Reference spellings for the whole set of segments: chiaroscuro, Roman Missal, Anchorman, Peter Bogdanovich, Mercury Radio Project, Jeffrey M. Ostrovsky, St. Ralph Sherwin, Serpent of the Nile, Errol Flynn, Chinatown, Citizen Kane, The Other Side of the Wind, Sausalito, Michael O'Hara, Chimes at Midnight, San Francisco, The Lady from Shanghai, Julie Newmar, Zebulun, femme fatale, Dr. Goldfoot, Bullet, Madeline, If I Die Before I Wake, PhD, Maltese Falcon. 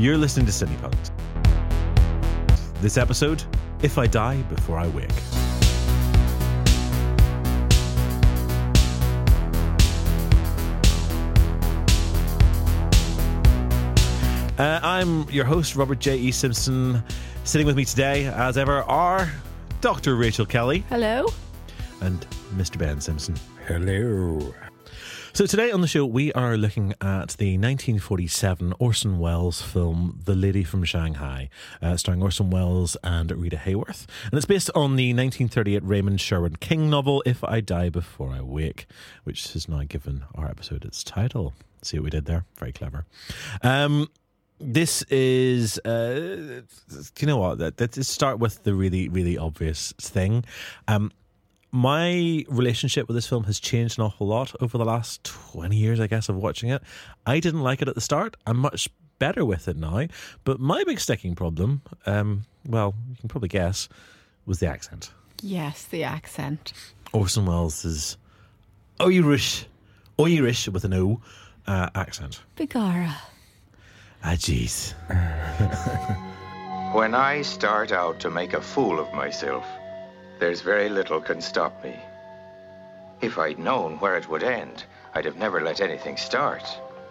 You're listening to CinePunked. This episode, If I Die Before I Wake. I'm your host, Robert J.E. Simpson. Sitting with me today, as ever, are Dr. Rachel Kelly. Hello. And Mr. Ben Simpson. Hello. So today on the show, we are looking at the 1947 Orson Welles film, The Lady from Shanghai, starring Orson Welles and Rita Hayworth. And it's based on the 1938 Raymond Sherwin King novel, If I Die Before I Wake, which has now given our episode its title. See what we did there? Very clever. This is, you know what, let's start with the really, really obvious thing. My relationship with this film has changed an awful lot over the last 20 years, I guess, of watching it. I didn't like it at the start. I'm much better with it now. But my big sticking problem, well, you can probably guess, was the accent. Yes, the accent. Orson Welles is Irish with an O accent. Begara. Ah, jeez. When I start out to make a fool of myself, there's very little can stop me. If I'd known where it would end, I'd have never let anything start.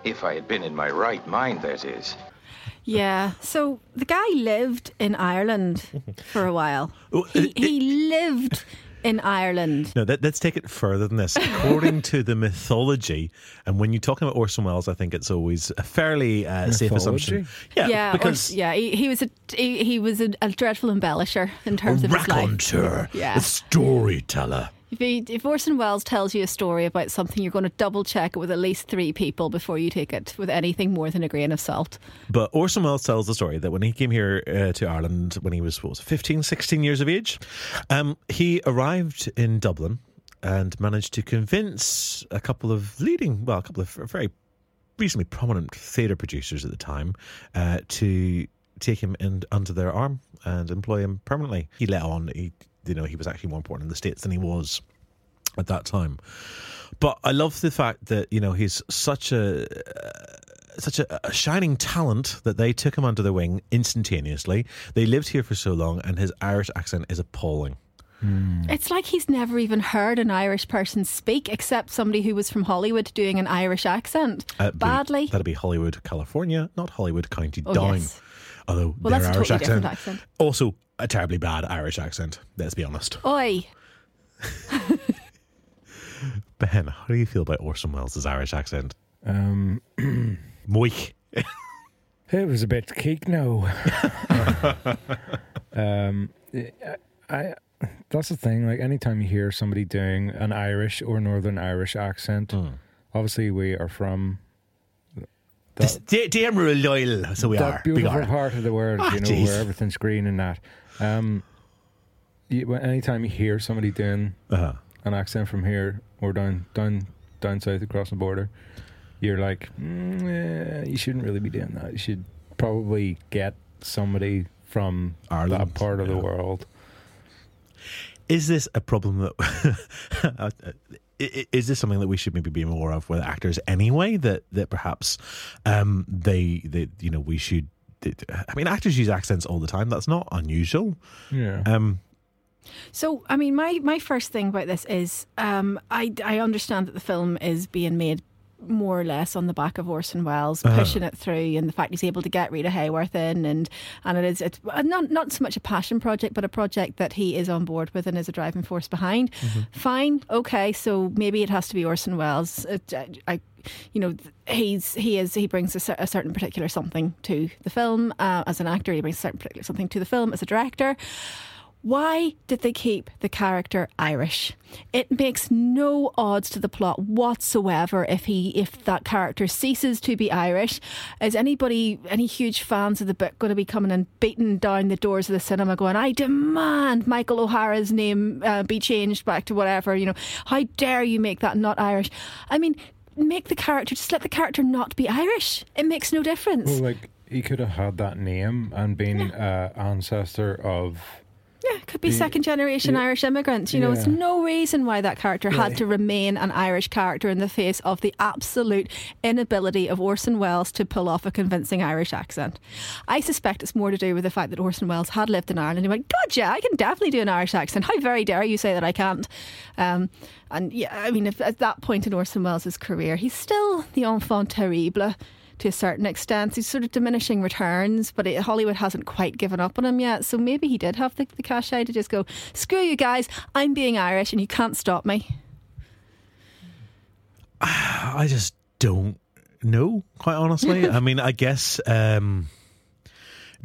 If I had been in my right mind, that is. Yeah, so the guy lived in Ireland for a while. He lived in Ireland. No, let's take it further than this. According to the mythology, and when you're talking about Orson Welles, I think it's always a fairly safe assumption. Yeah, because he was a dreadful embellisher in terms of his life. A raconteur, a storyteller. If Orson Welles tells you a story about something, you're going to double check it with at least three people before you take it with anything more than a grain of salt. But Orson Welles tells the story that when he came here to Ireland when he was 15, 16 years of age, he arrived in Dublin and managed to convince a couple of very recently prominent theatre producers at the time to take him under their arm and employ him permanently. He was actually more important in the States than he was at that time. But I love the fact that, you know, he's such a shining talent that they took him under their wing instantaneously. They lived here for so long, and his Irish accent is appalling. It's like he's never even heard an Irish person speak, except somebody who was from Hollywood doing an Irish accent badly. That'd be Hollywood, California, not Hollywood County Down. Yes. Although their Irish totally accent. Also, a terribly bad Irish accent, let's be honest. Oi. Ben, how do you feel about Orson Welles' Irish accent? Moich. It was a bit keek now. That's the thing, like anytime you hear somebody doing an Irish or Northern Irish accent, obviously we are from damn loyal, so we are. That beautiful part of the world, where everything's green and that. Anytime you hear somebody doing an accent from here or down south across the border, you're like, you shouldn't really be doing that. You should probably get somebody from Ireland, that part of the world. Is this a problem that... Is this something that we should maybe be more of with actors anyway? That perhaps we should. I mean, actors use accents all the time. That's not unusual. Yeah. So, I mean, my first thing about this is I understand that the film is being made more or less on the back of Orson Welles pushing it through, and the fact he's able to get Rita Hayworth in, and it's not so much a passion project, but a project that he is on board with and is a driving force behind. Mm-hmm. Fine, okay, so maybe it has to be Orson Welles. He brings a certain particular something to the film as an actor. He brings a certain particular something to the film as a director. Why did they keep the character Irish? It makes no odds to the plot whatsoever if that character ceases to be Irish. Is any huge fans of the book going to be coming and beating down the doors of the cinema going, I demand Michael O'Hara's name be changed back to whatever, how dare you make that not Irish? I mean, just let the character not be Irish. It makes no difference. Well, like, he could have had that name and been ancestor of... Yeah, could be second generation Irish immigrants. You know, it's no reason why that character had to remain an Irish character in the face of the absolute inability of Orson Welles to pull off a convincing Irish accent. I suspect it's more to do with the fact that Orson Welles had lived in Ireland. He went, God, yeah, I can definitely do an Irish accent. How very dare you say that I can't? And yeah, I mean, if, at that point in Orson Welles' career, he's still the enfant terrible to a certain extent. He's sort of diminishing returns, but Hollywood hasn't quite given up on him yet. So maybe he did have the cachet to just go, screw you guys, I'm being Irish and you can't stop me. I just don't know, quite honestly. I mean, I guess,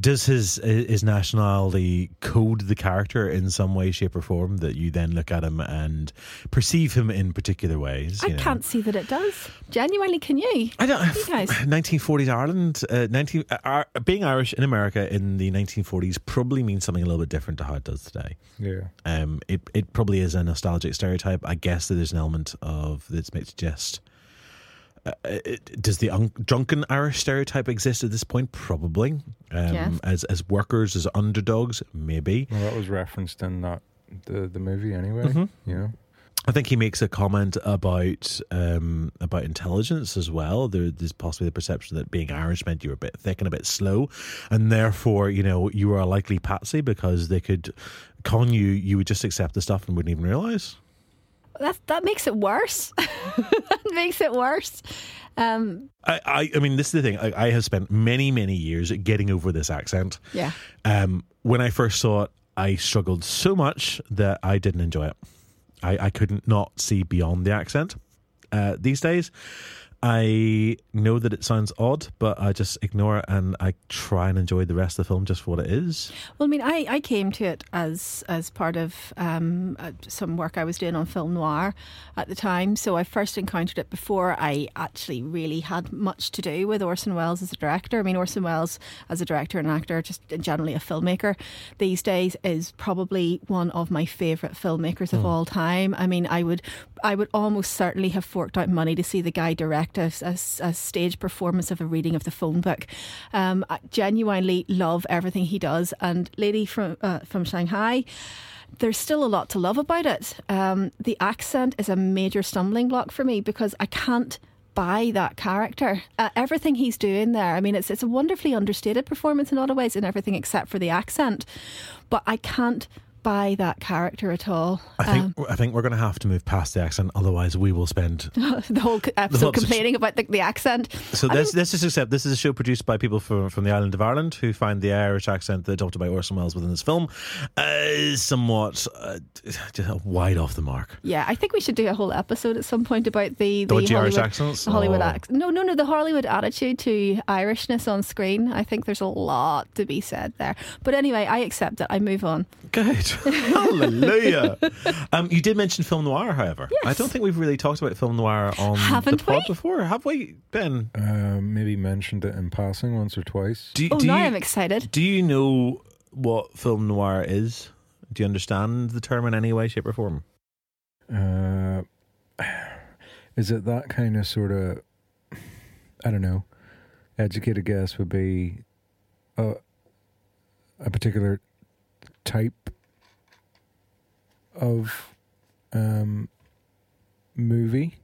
does his nationality code the character in some way, shape or form that you then look at him and perceive him in particular ways? I can't see that it does. Genuinely, can you? I don't. You guys? 1940s Ireland, being Irish in America in the 1940s probably means something a little bit different to how it does today. Yeah. It probably is a nostalgic stereotype. I guess that there's an element of that's mixed just. Does the drunken Irish stereotype exist at this point? Probably. Yes. As workers, as underdogs, maybe. Well, that was referenced in the movie anyway. Mm-hmm. Yeah, I think he makes a comment about intelligence as well. There's possibly the perception that being Irish meant you were a bit thick and a bit slow, and therefore, you know, you were a likely patsy because they could con you. You would just accept the stuff and wouldn't even realise. That makes it worse. That makes it worse. I mean, this is the thing. I have spent many, many years getting over this accent. Yeah. When I first saw it, I struggled so much that I didn't enjoy it. I couldn't not see beyond the accent. These days, I know that it sounds odd, but I just ignore it and I try and enjoy the rest of the film just for what it is. Well, I mean, I came to it as part of some work I was doing on film noir at the time. So I first encountered it before I actually really had much to do with Orson Welles as a director. I mean, Orson Welles as a director and actor, just generally a filmmaker these days, is probably one of my favourite filmmakers of all time. I mean, I would almost certainly have forked out money to see the guy direct a stage performance of a reading of the phone book. I genuinely love everything he does, and Lady from Shanghai, there's still a lot to love about it. The accent is a major stumbling block for me because I can't buy that character. Everything he's doing there, I mean, it's a wonderfully understated performance in a lot of ways in everything except for the accent, but I can't by that character at all. I think we're going to have to move past the accent, otherwise we will spend the whole episode complaining about the accent. So this is a show produced by people from the island of Ireland who find the Irish accent that adopted by Orson Welles within this film somewhat wide off the mark. Yeah, I think we should do a whole episode at some point about the Hollywood, Irish accents. Hollywood accent. No, the Hollywood attitude to Irishness on screen. I think there's a lot to be said there. But anyway, I accept it. I move on. Good. Hallelujah. You did mention film noir, however. Yes. I don't think we've really talked about film noir on the pod before, have we, Ben? Maybe mentioned it in passing once or twice. I'm excited. Do you know what film noir is? Do you understand the term in any way, shape or form? Is it that kind of sort of, I don't know, educated guess would be a particular type of movie,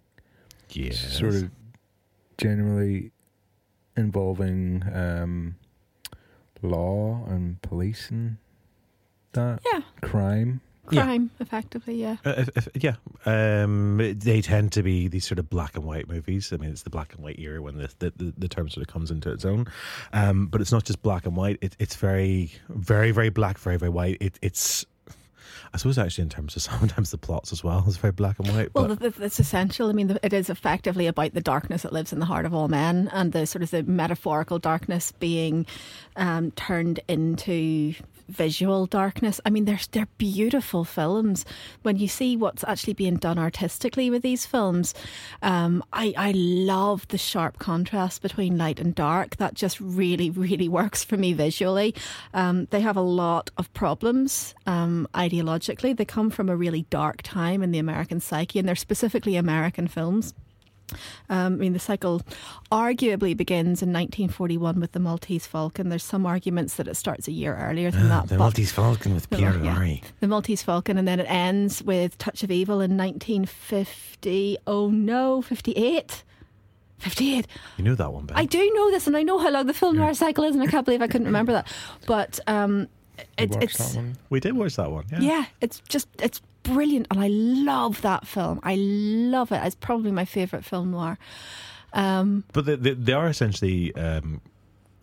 sort of generally involving law and police and that, crime, effectively, they tend to be these sort of black and white movies. I mean, it's the black and white era when the term sort of comes into its own. But it's not just black and white. It's very, very, very black, very, very white. It's I suppose actually in terms of sometimes the plots as well, it's very black and white. Well, it's essential. I mean, it is effectively about the darkness that lives in the heart of all men, and the sort of the metaphorical darkness being turned into visual darkness. I mean, they're beautiful films. When you see what's actually being done artistically with these films, I love the sharp contrast between light and dark. That just really, really works for me visually. They have a lot of problems ideologically. They come from a really dark time in the American psyche, and they're specifically American films. I mean, the cycle arguably begins in 1941 with the Maltese Falcon. There's some arguments that it starts a year earlier than that. The Maltese Falcon with Peter Lorre. The Maltese Falcon, and then it ends with Touch of Evil in 58. 58. You knew that one, Ben. I do know this, and I know how long the film noir cycle is, and I can't believe I couldn't remember that. But we did watch that one. Yeah, it's brilliant, and I love that film. I love it. It's probably my favourite film noir. But they are essentially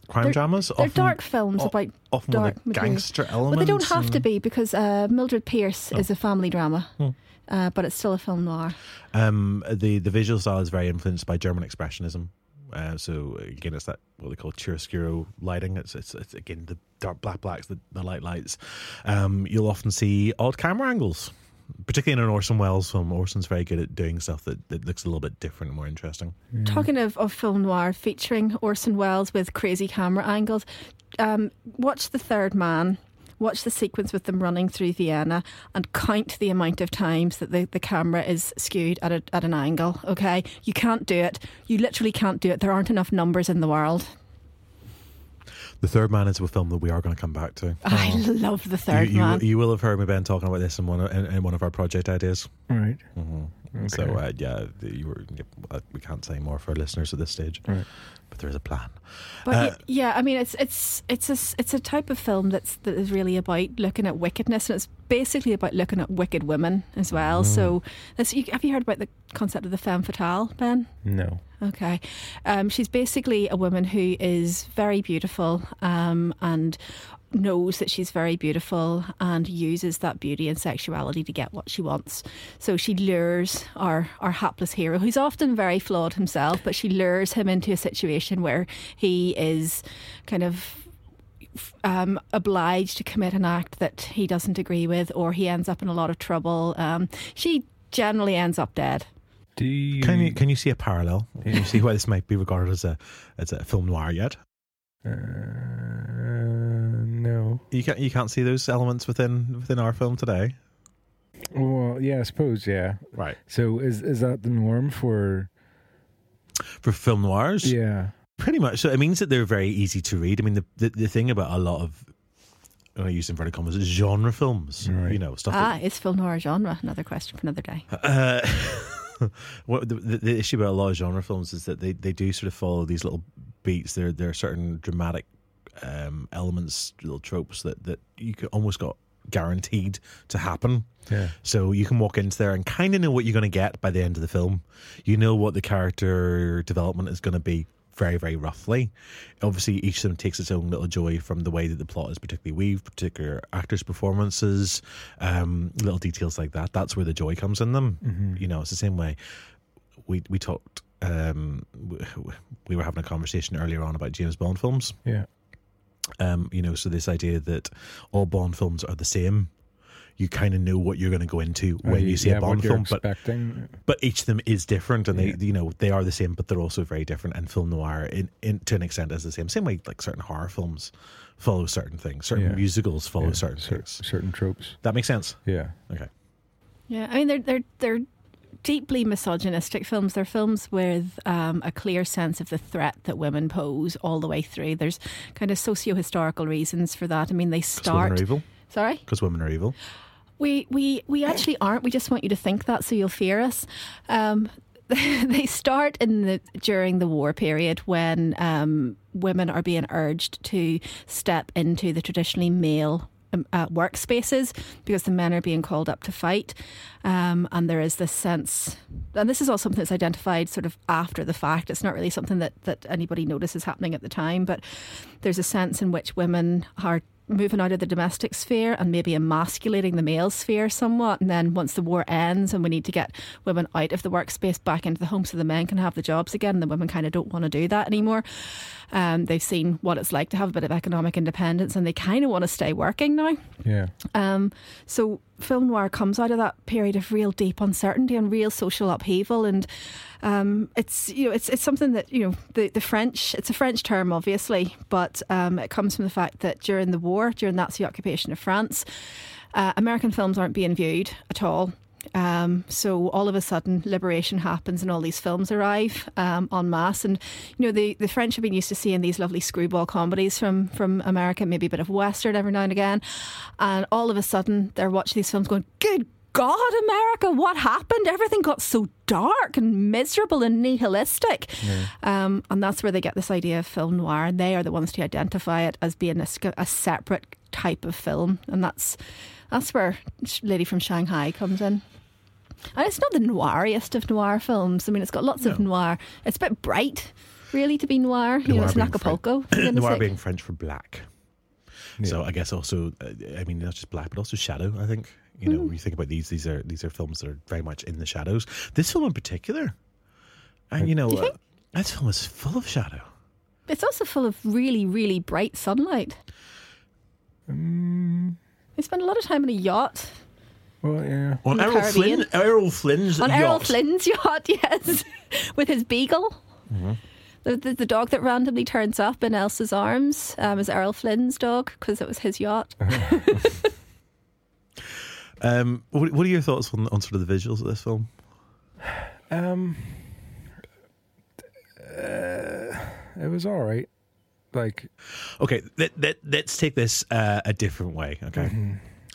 crime dramas. They're often dark films about often dark with a gangster element. Well, they don't have to be, because Mildred Pierce is a family drama. Oh. But it's still a film noir. The visual style is very influenced by German expressionism. So again, it's that what they call chiaroscuro lighting. It's again the dark blacks, the lights. You'll often see odd camera angles, particularly in an Orson Welles film. Orson's very good at doing stuff that looks a little bit different and more interesting. Talking of film noir featuring Orson Welles with crazy camera angles, watch The Third Man. Watch the sequence with them running through Vienna and count the amount of times that the camera is skewed at an angle, okay? You can't do it. You literally can't do it. There aren't enough numbers in the world. The Third Man is a film that we are going to come back to. I love The Third Man. You will have heard me, Ben, talking about this in one of our project ideas. Right. Mm-hmm. Okay. So, we can't say more for our listeners at this stage. Right. But there is a plan. But it's a type of film that is really about looking at wickedness, and it's basically about looking at wicked women as well. So, have you heard about the concept of the femme fatale, Ben? No. Okay. She's basically a woman who is very beautiful and knows that she's very beautiful and uses that beauty and sexuality to get what she wants. So she lures our hapless hero, who's often very flawed himself, but she lures him into a situation where he is kind of obliged to commit an act that he doesn't agree with, or he ends up in a lot of trouble. She generally ends up dead. Can you see a parallel? Can you see why this might be regarded as a film noir yet? No, you can't see those elements within our film today. Well, yeah, I suppose, yeah. Right. So is that the norm for film noirs? Yeah, pretty much. So it means that they're very easy to read. I mean, the thing about a lot of, I use inverted commas, genre films, right, you know, stuff. Is film noir genre? Another question for another day. What the issue about a lot of genre films is that they do sort of follow these little beats. There are certain dramatic elements, little tropes that you almost got guaranteed to happen. Yeah. So you can walk into there and kind of know what you're going to get by the end of the film. You know what the character development is going to be very, very roughly. Obviously, each of them takes its own little joy from the way that the plot is particularly weaved, particular actors' performances, little details like that. That's where the joy comes in them. Mm-hmm. You know, it's the same way we talked. We were having a conversation earlier on about James Bond films. Yeah. You know, so this idea that all Bond films are the same. You kind of know what you're going to go into when you see a Bond film, but each of them is different, and they are the same, but they're also very different. And film noir, in to an extent, is the same. Same way, like certain horror films follow certain things, certain musicals follow certain things, certain tropes. That makes sense. Yeah. Okay. Yeah, I mean, they're deeply misogynistic films. They're films with a clear sense of the threat that women pose all the way through. There's kind of socio-historical reasons for that. I mean, they start. 'Cause women are evil. Sorry? Because women are evil. We actually aren't. We just want you to think that so you'll fear us. They start during the war period when women are being urged to step into the traditionally male workspaces because the men are being called up to fight. And there is this sense, and this is all something that's identified sort of after the fact. It's not really something that anybody notices happening at the time, but there's a sense in which women are moving out of the domestic sphere and maybe emasculating the male sphere somewhat. And then once the war ends and we need to get women out of the workspace back into the home so the men can have the jobs again, the women kind of don't want to do that anymore. They've seen what it's like to have a bit of economic independence and they kind of want to stay working now. Yeah. So film noir comes out of that period of real deep uncertainty and real social upheaval, and it's something that, you know, the French, it's a French term obviously, but it comes from the fact that during the war, during Nazi occupation of France, American films aren't being viewed at all. So all of a sudden liberation happens and all these films arrive en masse, and you know the French have been used to seeing these lovely screwball comedies from America, maybe a bit of Western every now and again, and all of a sudden they're watching these films going, good God, America, what happened? Everything got so dark and miserable and nihilistic. Yeah. And that's where they get this idea of film noir, and they are the ones to identify it as being a separate type of film, and that's where Lady from Shanghai comes in. And it's not the noiriest of noir films. I mean, it's got lots of noir. It's a bit bright, really, to be noir. You know, it's Acapulco. Noir being French for black. Yeah. So I guess also, I mean, not just black, but also shadow, I think. You know, when you think about these are films that are very much in the shadows. This film in particular. And, you know, that film is full of shadow. It's also full of really, really bright sunlight. They spend a lot of time on a yacht. Well, yeah. On Errol Flynn's yacht, yes. With his beagle. Mm-hmm. The dog that randomly turns up in Elsa's arms is Errol Flynn's dog, because it was his yacht. What are your thoughts on sort of the visuals of this film? It was all right. Like, okay, let's take this a different way. Okay,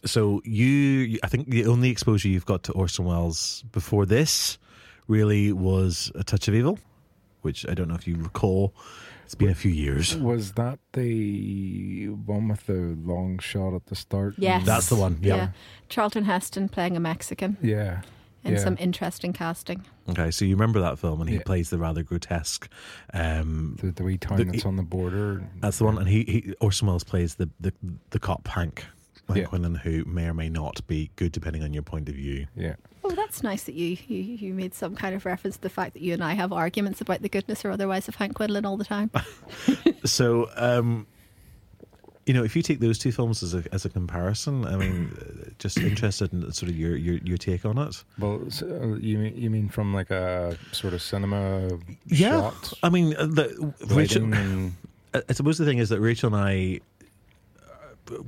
so I think the only exposure you've got to Orson Welles before this really was A Touch of Evil, which I don't know if you recall. It's been a few years. Was that the one with the long shot at the start? Yes. That's the one, yeah. Charlton Heston playing a Mexican. Yeah. In some interesting casting. Okay, so you remember that film, and he plays the rather grotesque... The wee town that's on the border. That's the one, and he Orson Welles plays the cop, Hank Quinlan, who may or may not be good depending on your point of view. Yeah. Oh, that's nice that you made some kind of reference to the fact that you and I have arguments about the goodness or otherwise of Hank Quinlan all the time. So, you know, if you take those two films as a comparison, I mean, just interested in sort of your take on it. Well, so you mean from like a sort of cinema shot? I mean, Rachel, I suppose the thing is that Rachel and I,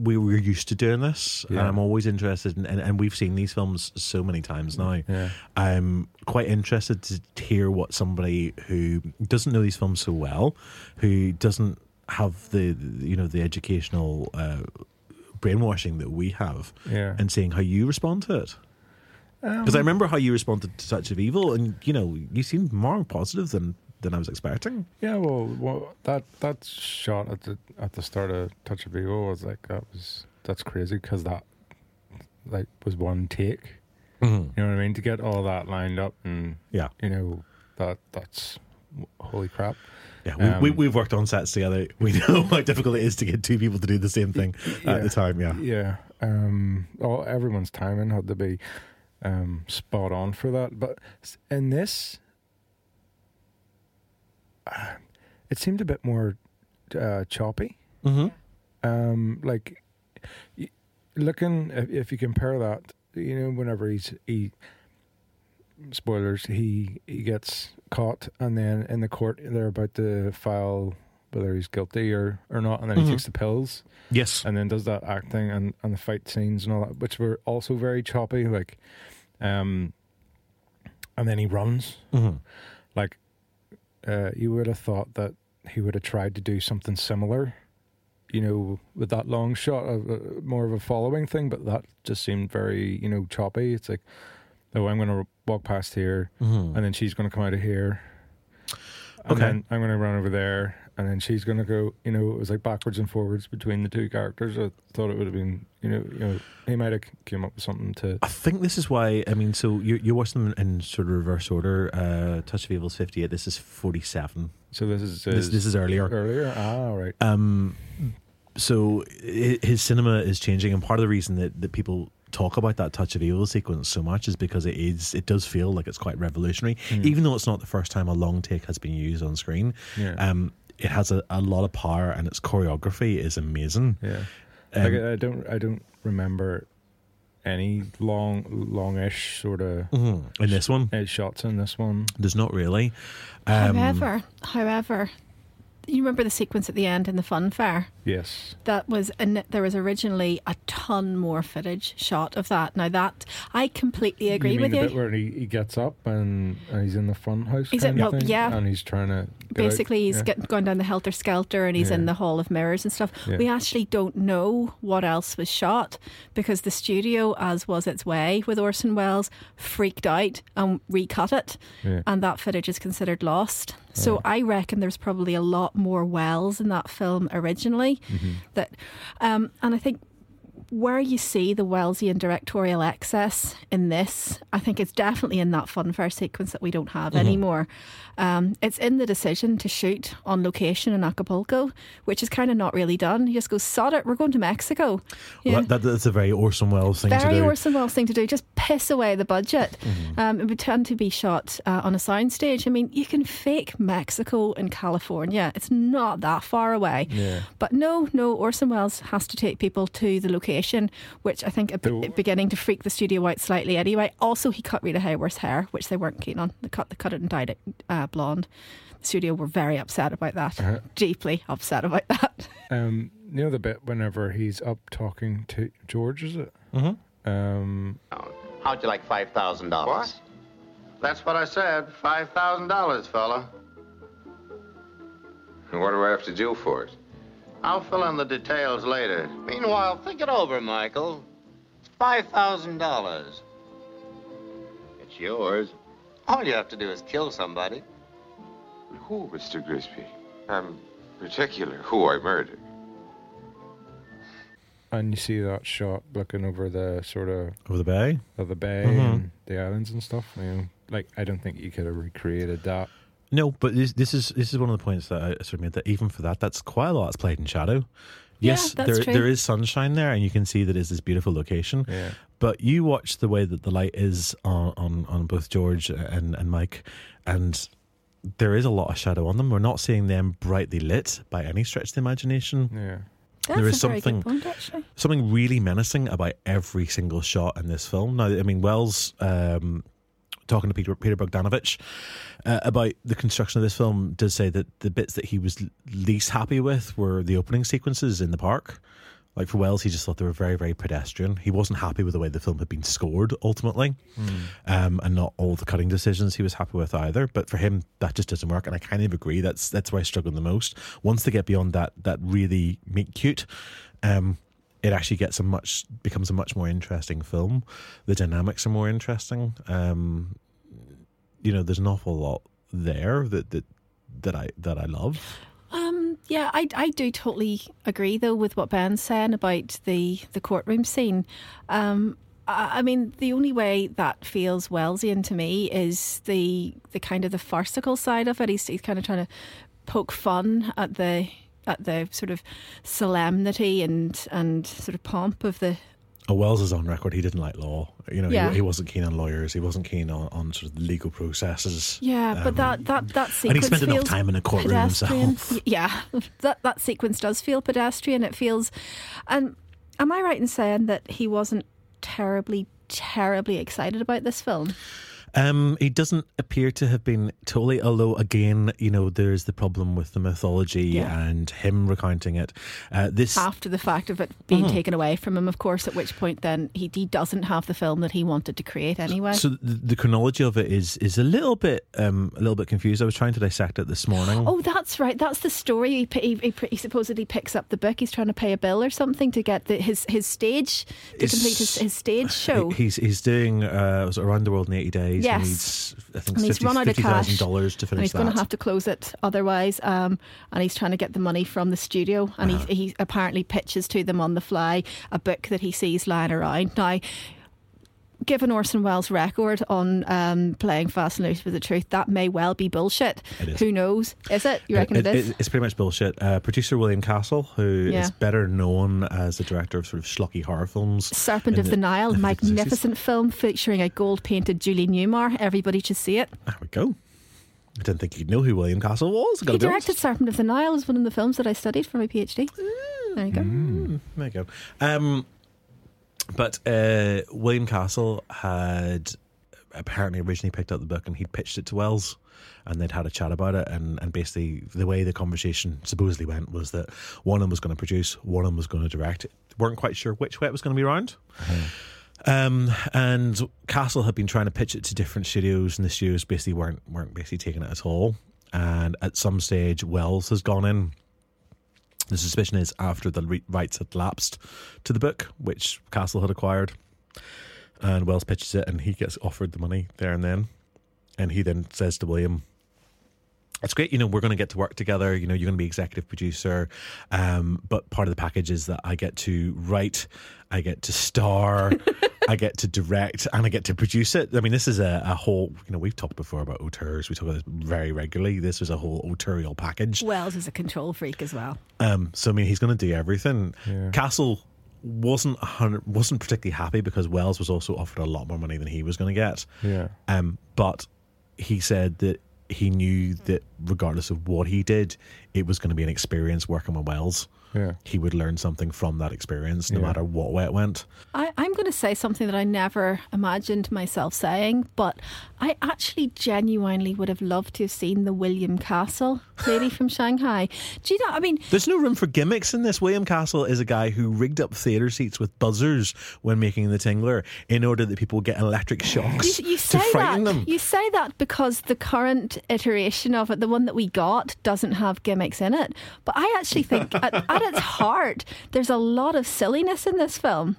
we were used to doing this, and I'm always interested in, and we've seen these films so many times now. Yeah. I'm quite interested to hear what somebody who doesn't know these films so well, who doesn't have the educational brainwashing that we have, and seeing how you respond to it. Because I remember how you responded to Touch of Evil, and you know, you seemed more positive than I was expecting. Yeah, well that shot at the start of Touch of Evil was like, that's crazy, because that like was one take. Mm-hmm. You know what I mean? To get all that lined up, and you know that's holy crap. Yeah, we've worked on sets together. We know how difficult it is to get two people to do the same thing at the time. Yeah, yeah. Everyone's timing had to be spot on for that. But in this, it seemed a bit more choppy. Mm-hmm. Like, looking, if you compare that, you know, whenever he spoilers, he gets caught, and then in the court they're about to file whether he's guilty or not, and then he takes the pills. Yes. And then does that acting and the fight scenes and all that, which were also very choppy. Like, and then he runs. Mm-hmm. Like, you would have thought that he would have tried to do something similar, you know, with that long shot, more of a following thing, but that just seemed very, you know, choppy. It's like, oh, I'm going to walk past here, and then she's going to come out of here, and then I'm going to run over there, and then she's going to go, you know, it was like backwards and forwards between the two characters. I thought it would have been, you know he might have came up with something to... I think this is why, I mean, so you watch them in sort of reverse order. Touch of Evil is 58, this is 47. So this is... This is earlier. Earlier? Ah, right. So his cinema is changing, and part of the reason that people... talk about that Touch of Evil sequence so much is because it does feel like it's quite revolutionary, even though it's not the first time a long take has been used on screen. It has a lot of power, and its choreography is amazing. Like, I don't remember any longish sort of in this one. Shots in this one, there's not really. However you remember the sequence at the end in the funfair? Yes. That was, and there was originally a ton more footage shot of that. Now that, I completely agree with you. You mean the bit where he gets up and he's in the fun house kind of thing? Yeah. And he's trying to Basically, he's going down the helter-skelter and he's in the Hall of Mirrors and stuff. Yeah. We actually don't know what else was shot because the studio, as was its way with Orson Welles, freaked out and recut it. Yeah. And that footage is considered lost. So I reckon there's probably a lot more Wells in that film originally. Mm-hmm. And I think where you see the Wellesian directorial excess in this, I think it's definitely in that funfair sequence that we don't have anymore. It's in the decision to shoot on location in Acapulco, which is kind of not really done. You just go, sod it, we're going to Mexico. Well, that's a very Orson Welles thing to do. Very Orson Welles thing to do, just piss away the budget. It would tend to be shot on a soundstage. I mean, you can fake Mexico and California. It's not that far away. Yeah. But no, Orson Welles has to take people to the location, which I think is beginning to freak the studio out slightly anyway. Also, he cut Rita Hayworth's hair, which they weren't keen on. They cut it and dyed it blonde. The studio were very upset about that, deeply upset about that. You know the bit whenever he's up talking to George, is it? How'd you like $5,000? What? That's what I said, $5,000, fella. And what do I have to do for it? I'll fill in the details later. Meanwhile, think it over, Michael. It's $5,000. It's yours. All you have to do is kill somebody. Who, Mr. Grisby? I'm particular who I murdered. And you see that shot looking over the sort of... Over the bay? Of the bay and the islands and stuff. You know, like, I don't think you could have recreated that. No, but this is one of the points that I sort of made, that even for that, that's quite a lot that's played in shadow. Yes, yeah, there is sunshine there, and you can see that it's this beautiful location. Yeah. But you watch the way that the light is on both George and Mike, and there is a lot of shadow on them. We're not seeing them brightly lit by any stretch of the imagination. Yeah. There is something really menacing about every single shot in this film. Now, I mean, Wells... talking to Peter Bogdanovich about the construction of this film, did say that the bits that he was least happy with were the opening sequences in the park. Like for Wells, he just thought they were very, very pedestrian. He wasn't happy with the way the film had been scored, ultimately, and not all the cutting decisions he was happy with either. But for him, that just doesn't work, and I kind of agree. That's where I struggle the most. Once they get beyond that really meet-cute... it actually becomes a much more interesting film. The dynamics are more interesting. There's an awful lot there that I love. I do totally agree though with what Ben's saying about the courtroom scene. I mean, the only way that feels Wellesian to me is the kind of the farcical side of it. He's kind of trying to poke fun at the sort of solemnity and sort of pomp of the... Oh, Wells is on record. He didn't like law. He wasn't keen on lawyers. He wasn't keen on sort of legal processes. Yeah, but that sequence and he spent enough time in a courtroom himself. Yeah, that sequence does feel pedestrian. It feels... And am I right in saying that he wasn't terribly, terribly excited about this film? He doesn't appear to have been totally, although again, there's the problem with the mythology and him recounting it. This after the fact of it being taken away from him, of course, at which point then he doesn't have the film that he wanted to create anyway. So the chronology of it is a little bit confused. I was trying to dissect it this morning. Oh, that's right. That's the story. He supposedly picks up the book. He's trying to pay a bill or something to get his stage complete his stage show. He's doing Around the World in 80 Days. Yes. He's run out of cash. $50,000 to finish that. And he's going to have to close it otherwise. And he's trying to get the money from the studio. And he apparently pitches to them on the fly a book that he sees lying around. Now, given Orson Welles' record on playing fast and loose with the truth, that may well be bullshit. It is. Who knows? Is it? You reckon it is? It's pretty much bullshit. Producer William Castle, who is better known as the director of sort of schlocky horror films. Serpent of the Nile, magnificent film featuring a gold-painted Julie Newmar. Everybody should see it. There we go. I didn't think you'd know who William Castle was. He directed Serpent of the Nile. It was one of the films that I studied for my PhD. There you go. There you go. But William Castle had apparently originally picked up the book and he'd pitched it to Wells, and they'd had a chat about it, and basically the way the conversation supposedly went was that one of them was going to produce, one of them was going to direct. They weren't quite sure which way it was going to be around. And Castle had been trying to pitch it to different studios, and the studios basically weren't taking it at all. And at some stage, Wells has gone in. The suspicion is after the rights had lapsed to the book, which Castle had acquired. And Wells pitches it, and he gets offered the money there and then. And he then says to William, it's great, you know, we're going to get to work together, you know, you're going to be executive producer, but part of the package is that I get to write, I get to star, I get to direct, and I get to produce it. I mean, this is a whole, you know, we've talked before about auteurs, we talk about this very regularly, this was a whole auteurial package. Wells is a control freak as well. So, I mean, he's going to do everything. Yeah. Castle wasn't particularly happy because Wells was also offered a lot more money than he was going to get. Yeah. But he said that he knew that regardless of what he did, it was going to be an experience working with Wells. Yeah. He would learn something from that experience, no matter what way it went. I'm going to say something that I never imagined myself saying, but I actually genuinely would have loved to have seen the William Castle, Lady from Shanghai. Do you know, I mean... There's no room for gimmicks in this. William Castle is a guy who rigged up theatre seats with buzzers when making The Tingler in order that people get electric shocks to frighten them. You say that because the current iteration of it, the one that we got, doesn't have gimmicks in it. But I actually think... at its heart, there's a lot of silliness in this film.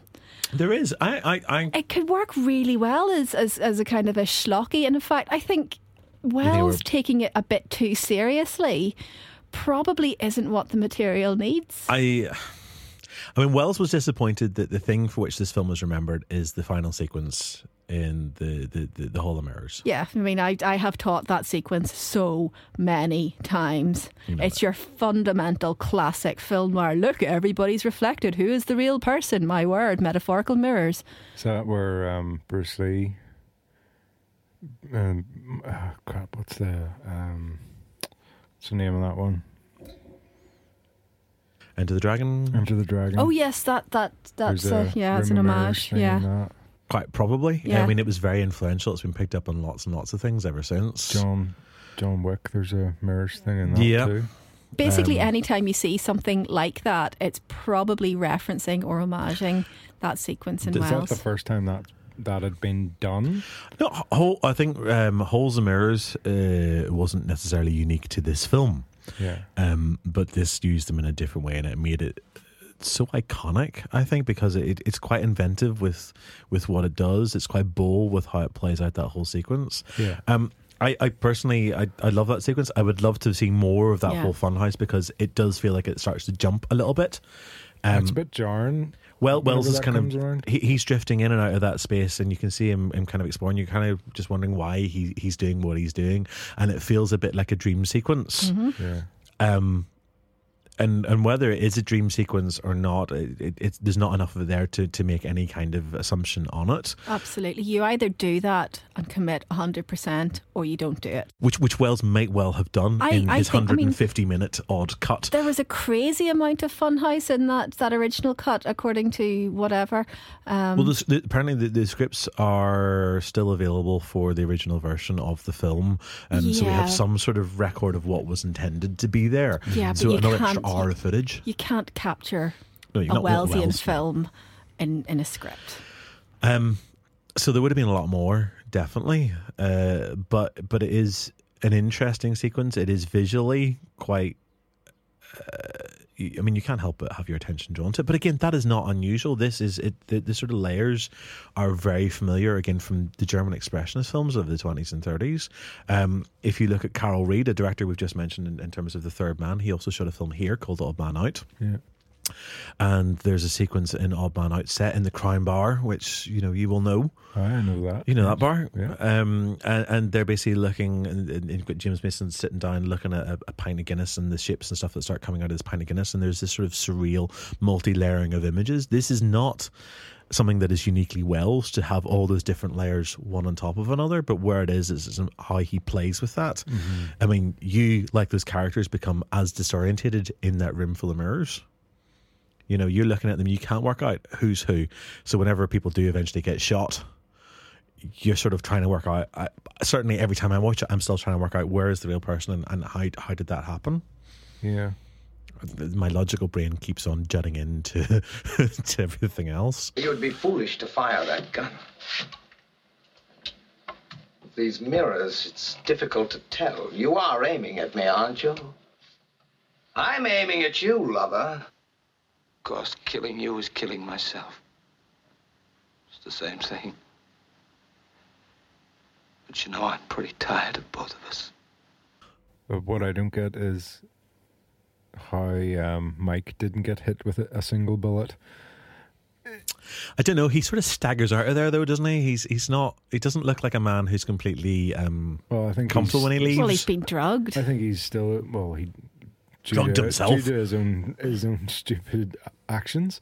There is. It could work really well as a kind of a schlocky. And in fact, I think Wells taking it a bit too seriously probably isn't what the material needs. I mean, Wells was disappointed that the thing for which this film is remembered is the final sequence in the Hall of Mirrors. Yeah, I mean, I have taught that sequence so many times. You know it's your fundamental classic film where, look, everybody's reflected. Who is the real person? My word, metaphorical mirrors. Is that where Bruce Lee... what's the name of that one? Enter the Dragon. Oh yes, that's it's an homage. Yeah, quite probably. Yeah. I mean, it was very influential. It's been picked up on lots and lots of things ever since. John Wick. There's a mirrors thing in that too. Basically, anytime you see something like that, it's probably referencing or homaging that sequence in Wells. Is that the first time that had been done? No, I think Holes and Mirrors wasn't necessarily unique to this film. Yeah. But this used them in a different way, and it made it so iconic, I think, because it's quite inventive with what it does. It's quite bold with how it plays out that whole sequence. Yeah. I personally love that sequence. I would love to see more of that whole funhouse because it does feel like it starts to jump a little bit. It's a bit jarring. Well, Wells is kind of he's drifting in and out of that space, and you can see him kind of exploring. You're kind of just wondering why he's doing what he's doing, and it feels a bit like a dream sequence. Mm-hmm. Yeah. And whether it is a dream sequence or not, there's not enough of it there to make any kind of assumption on it. Absolutely. You either do that and commit 100% or you don't do it. Which Wells might well have done in his 150-minute odd cut. There was a crazy amount of funhouse in that original cut, according to whatever. Apparently the scripts are still available for the original version of the film. So we have some sort of record of what was intended to be there. Yeah, so but you can't. Hour of footage. You can't capture a Wellesian film in a script. So there would have been a lot more, definitely. But it is an interesting sequence. It is visually quite. I mean, you can't help but have your attention drawn to it. But again, that is not unusual. This is it. The sort of layers are very familiar, again, from the German expressionist films of the 20s and 30s. If you look at Carol Reed, a director we've just mentioned in terms of The Third Man, he also shot a film here called Odd Man Out. Yeah. And there's a sequence in Odd Man Out set in the crime bar, which you will know. I know that. You know that bar? Yeah. And they're basically looking, and James Mason's sitting down looking at a pint of Guinness and the shapes and stuff that start coming out of this pint of Guinness, and there's this sort of surreal multi-layering of images. This is not something that is uniquely Wells to have all those different layers one on top of another, but where it is how he plays with that. Mm-hmm. I mean, you, like those characters, become as disoriented in that room full of mirrors. You're looking at them, you can't work out who's who. So whenever people do eventually get shot, you're sort of trying to work out. Certainly every time I watch it, I'm still trying to work out where is the real person and how did that happen? Yeah. My logical brain keeps on jutting into to everything else. You'd be foolish to fire that gun. With these mirrors, it's difficult to tell. You are aiming at me, aren't you? I'm aiming at you, lover. Of course, killing you is killing myself. It's the same thing. But you know, I'm pretty tired of both of us. But what I don't get is how Mike didn't get hit with a single bullet. I don't know. He sort of staggers out of there, though, doesn't he? He's not. He doesn't look like a man who's completely comfortable when he leaves. Well, he's been drugged. I think he's still. Well, he drugged himself due to his own stupid actions.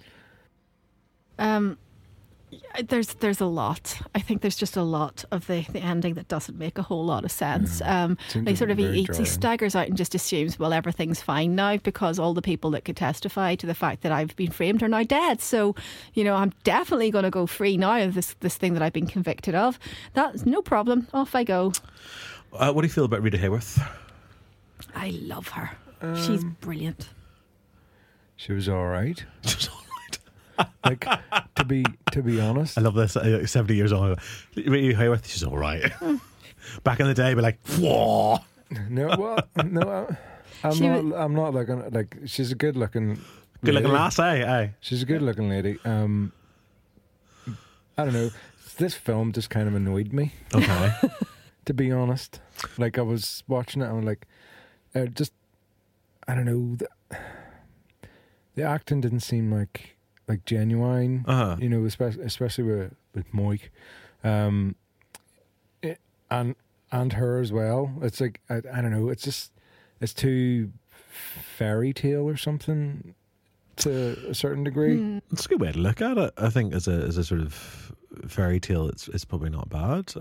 There's a lot. I think there's just a lot of the ending that doesn't make a whole lot of sense. Yeah. He staggers out and just assumes, well, everything's fine now because all the people that could testify to the fact that I've been framed are now dead. So, you know, I'm definitely going to go free now of this thing that I've been convicted of. That's no problem. Off I go. What do you feel about Rita Hayworth? I love her. She's brilliant. She was all right. Like, to be honest, I love this. 70 years old, Rita Hayworth, she's all right. Back in the day, be like, whoa. I'm not looking like she's a good looking lass, eh? She's a good looking lady. I don't know. This film just kind of annoyed me. Okay, to be honest, like I was watching it, and I'm like, I don't know. The acting didn't seem like genuine, you know, especially with Moik, and her as well. It's like I don't know. It's just it's too fairy tale or something to a certain degree. It's a good way to look at it. I think as a sort of fairy tale, it's probably not bad.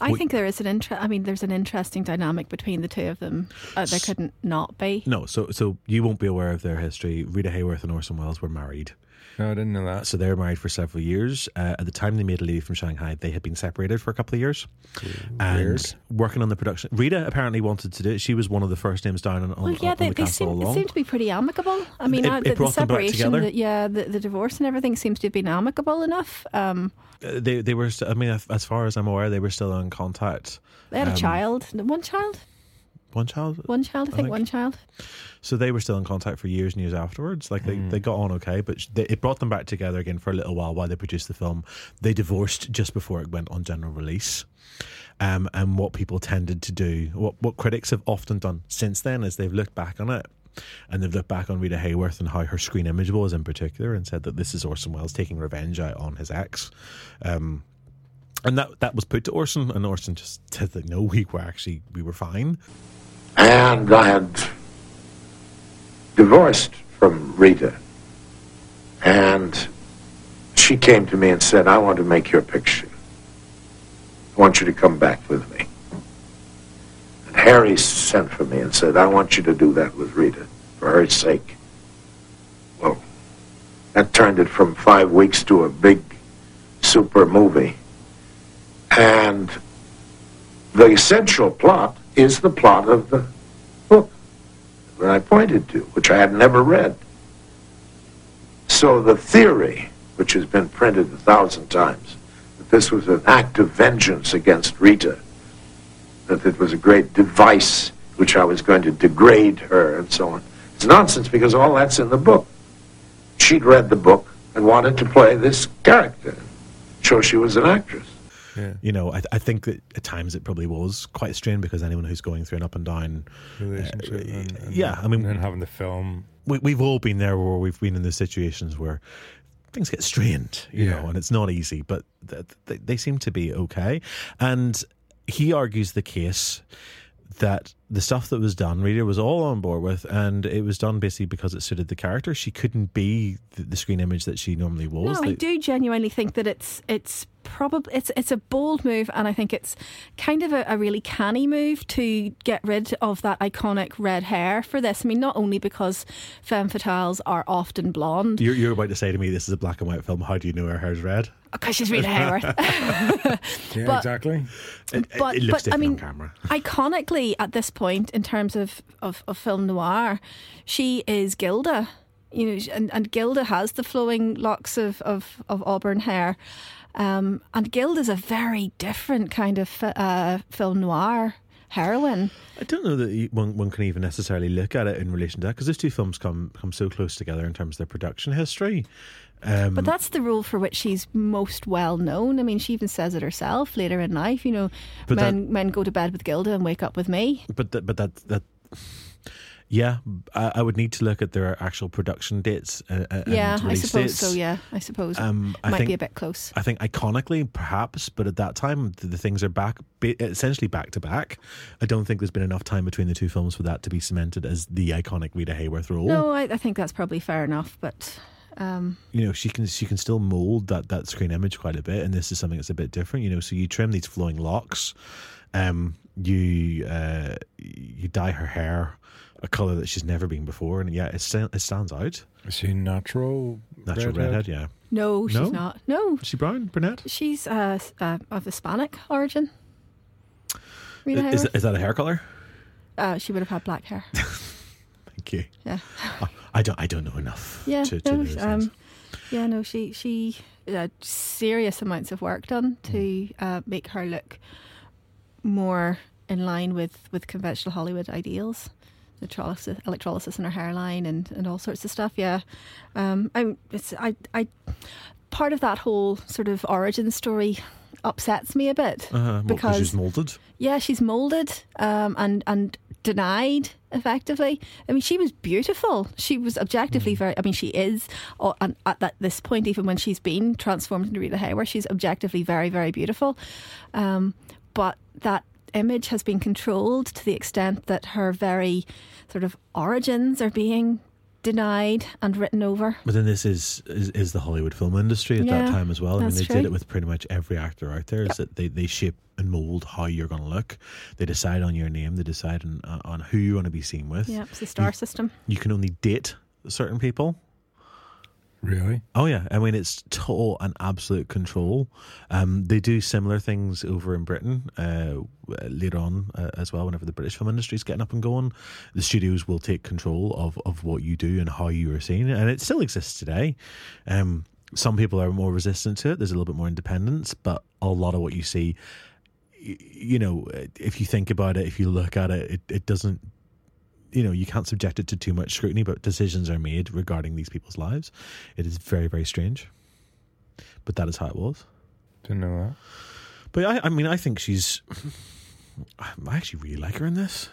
I think there is there's an interesting dynamic between the two of them. There couldn't not be. No, so you won't be aware of their history. Rita Hayworth and Orson Welles were married. No, I didn't know that. So they were married for several years. At the time they made A Lady from Shanghai, they had been separated for a couple of years. Weird. And working on the production, Rita apparently wanted to do it. She was one of the first names down on the cast all along. It seemed to be pretty amicable. I mean, the separation, the divorce and everything seems to have been amicable enough. They were. I mean, as far as I'm aware, they were still in contact. They had a child. One child. So they were still in contact for years and years afterwards. Like they got on okay, but it brought them back together again for a little while they produced the film. They divorced just before it went on general release. And what people tended to do, what critics have often done since then, is they've looked back on it. And they've looked back on Rita Hayworth and how her screen image was in particular and said that this is Orson Welles taking revenge out on his ex. And that was put to Orson, and Orson just said that no, we were fine. And I had divorced from Rita, and she came to me and said, I want to make your picture. I want you to come back with me. And Harry sent for me and said, I want you to do that with Rita for her sake. Well, that turned it from 5 weeks to a big super movie. And the essential plot is the plot of the book that I pointed to, which I had never read. So the theory, which has been printed 1,000 times, that this was an act of vengeance against Rita, that it was a great device which I was going to degrade her and so on, it's nonsense because all that's in the book. She'd read the book and wanted to play this character, so she was an actress. Yeah. You know, I think that at times it probably was quite strained because anyone who's going through an up and down relationship, and having the film, we've all been there where we've been in the situations where things get strained, you know, and it's not easy. But they seem to be okay. And he argues the case that the stuff that was done, Rita was all on board with, and it was done basically because it suited the character. She couldn't be the screen image that she normally was. No, I do genuinely think that it's probably a bold move, and I think it's kind of a really canny move to get rid of that iconic red hair for this. I mean, not only because femme fatales are often blonde. You're about to say to me, this is a black and white film, how do you know her hair's red? because she's Rita Hayworth. Yeah, but, exactly. It looks different on camera. Iconically, at this point, in terms of film noir, she is Gilda. You know, and Gilda has the flowing locks of auburn hair. And Gilda's a very different kind of film noir heroine. I don't know that one can even necessarily look at it in relation to that, because those two films come so close together in terms of their production history. But that's the role for which she's most well known. I mean, she even says it herself later in life. You know, men go to bed with Gilda and wake up with me. But that. Yeah, I would need to look at their actual production dates. And release dates. So. Yeah, I suppose it might be a bit close. I think iconically, perhaps, but at that time, the things are essentially back to back. I don't think there's been enough time between the two films for that to be cemented as the iconic Rita Hayworth role. No, I think that's probably fair enough, but... you know, she can still mould that screen image quite a bit, and this is something that's a bit different. You know, so you trim these flowing locks, you dye her hair a colour that she's never been before, and yeah, it stands out. Is she natural redhead? Yeah. No, she's not. No, is she brown, brunette? She's of Hispanic origin. Is that a hair colour? She would have had black hair. Thank you. Yeah. I don't know enough. Yeah. She had serious amounts of work done to make her look more in line with conventional Hollywood ideals. Electrolysis in her hairline and all sorts of stuff. Yeah. Part of that whole sort of origin story upsets me a bit because she's molded. Yeah, she's molded and denied effectively. I mean, she was beautiful. She was objectively very. I mean, she is. And at this point, even when she's been transformed into Rita Hayworth, she's objectively very, very beautiful. But that image has been controlled to the extent that her very sort of origins are being denied and written over. But then this is the Hollywood film industry at that time as well. I mean, they did it with pretty much every actor out there. Yep. Is that they shape and mould how you're going to look. They decide on your name. They decide on who you want to be seen with. Yeah, it's the star system. You can only date certain people. Really? Oh yeah. I mean, it's total and absolute control. They do similar things over in Britain later on as well. Whenever the British film industry is getting up and going, the studios will take control of what you do and how you are seen, and it still exists today. Some people are more resistant to it. There's a little bit more independence, but a lot of what you see, you know, if you think about it, if you look at it, it doesn't. You know, you can't subject it to too much scrutiny, but decisions are made regarding these people's lives. It is very, very strange. But that is how it was. Didn't know that. But I think she's... I actually really like her in this.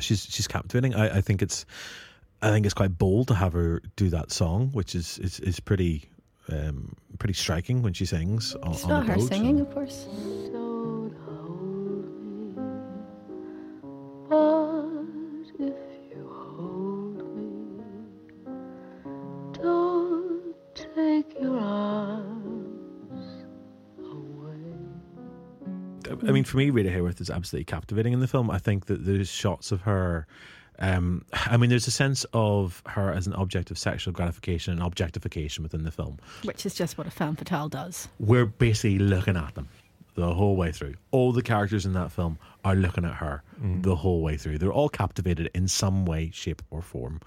She's captivating. I think it's quite bold to have her do that song, which is pretty striking when she sings. It's on not the her boat, singing, so. Of course. But if you hold me, don't take your arms away. I mean, for me, Rita Hayworth is absolutely captivating in the film. I think that those shots of her... there's a sense of her as an object of sexual gratification and objectification within the film. Which is just what a femme fatale does. We're basically looking at them the whole way through. All the characters in that film are looking at her the whole way through. They're all captivated in some way, shape or form.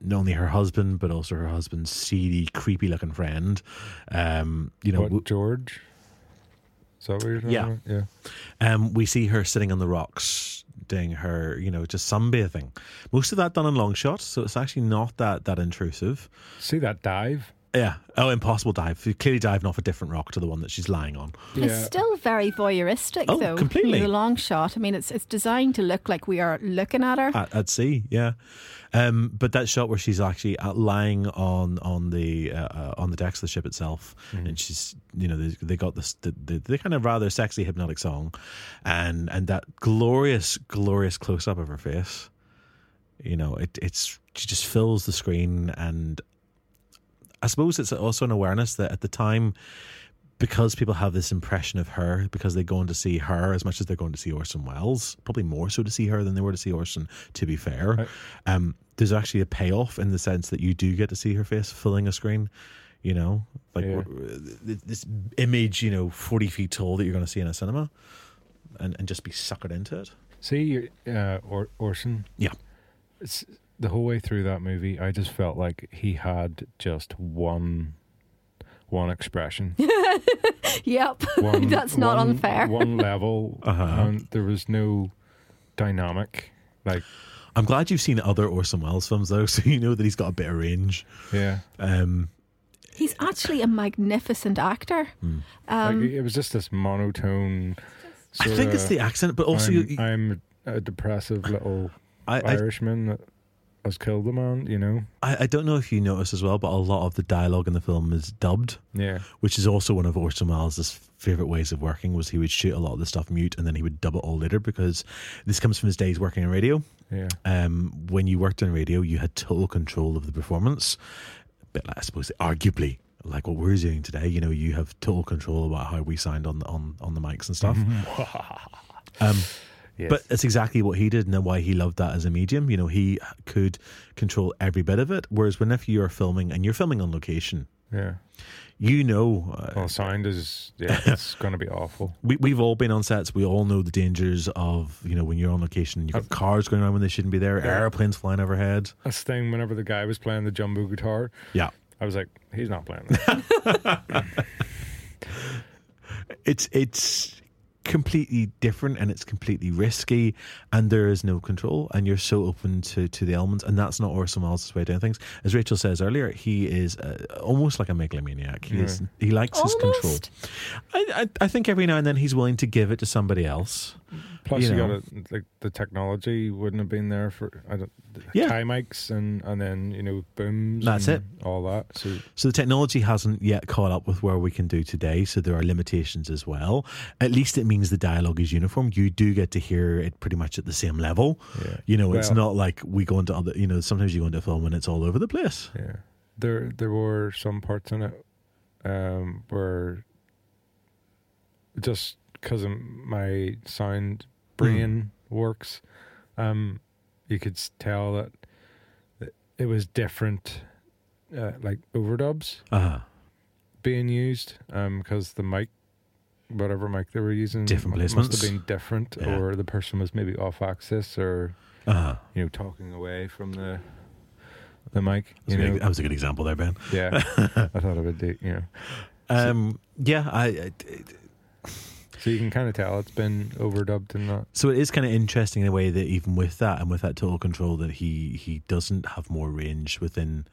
Not only her husband, but also her husband's seedy, creepy looking friend. George? Is that what you're talking about? Yeah. We see her sitting on the rocks doing her, you know, just sunbathing. Most of that done in long shots, so it's actually not that intrusive. See that dive? Yeah. Oh, impossible dive. She's clearly diving off a different rock to the one that she's lying on. Yeah. It's still very voyeuristic, though. Oh, completely. The long shot. I mean, it's designed to look like we are looking at her. At sea, yeah. But that shot where she's actually lying on the decks of the ship itself, and she's, you know, they got this the kind of rather sexy hypnotic song, and that glorious, glorious close up of her face. You know, she just fills the screen and. I suppose it's also an awareness that at the time, because people have this impression of her, because they're going to see her as much as they're going to see Orson Welles, probably more so to see her than they were to see Orson, to be fair. Right. There's actually a payoff in the sense that you do get to see her face filling a screen. you know, like this image, you know, 40 feet tall that you're going to see in a cinema and just be suckered into it. See, Orson? Yeah. It's, the whole way through that movie, I just felt like he had just one expression. Yep. That's not unfair. One level. And there was no dynamic. Like, I'm glad you've seen other Orson Welles films, though, so you know that he's got a bit of range. Yeah. He's actually a magnificent actor. Mm. Like, it was just this monotone. I think it's the accent, but also... I'm a depressive little Irishman that has killed the man, you know? I don't know if you notice as well, but a lot of the dialogue in the film is dubbed. Yeah. Which is also one of Orson Welles' favourite ways of working, was he would shoot a lot of the stuff mute and then he would dub it all later, because this comes from his days working in radio. Yeah. When you worked in radio, you had total control of the performance. But I suppose arguably... like what we're doing today, you know, you have total control about how we sound on the mics and stuff. Yes. But it's exactly what he did and why he loved that as a medium. You know, he could control every bit of it. Whereas when if you're filming and you're filming on location, yeah, you know, well, sound is it's going to be awful. We've all been on sets. We all know the dangers of, you know, when you're on location and you've got cars going around when they shouldn't be there, airplanes flying overhead. That's the thing. Whenever the guy was playing the jumbo guitar, I was like, he's not playing that. It's completely different and it's completely risky and there is no control and you're so open to the elements, and that's not Orson Welles' way of doing things. As Rachel says earlier, he is almost like a megalomaniac. He likes almost his control. I think every now and then he's willing to give it to somebody else. Plus, you got like the technology wouldn't have been there for tie mics and then, you know, booms. That's and it. All that. So the technology hasn't yet caught up with where we can do today. So there are limitations as well. At least it means the dialogue is uniform. You do get to hear it pretty much at the same level. Yeah. You know, it's not like we go into other. You know, sometimes you go into a film and it's all over the place. Yeah, there were some parts in it where just because of my sound brain works, you could tell that it was different, like overdubs being used, because the mic, whatever mic they were using, different placements must have been different, or the person was maybe off axis, or you know, talking away from the mic. That was a good example there, Ben. Yeah, I thought of it. You know, so you can kind of tell it's been overdubbed and that. So it is kind of interesting in a way that even with that and with that total control, that he doesn't have more range within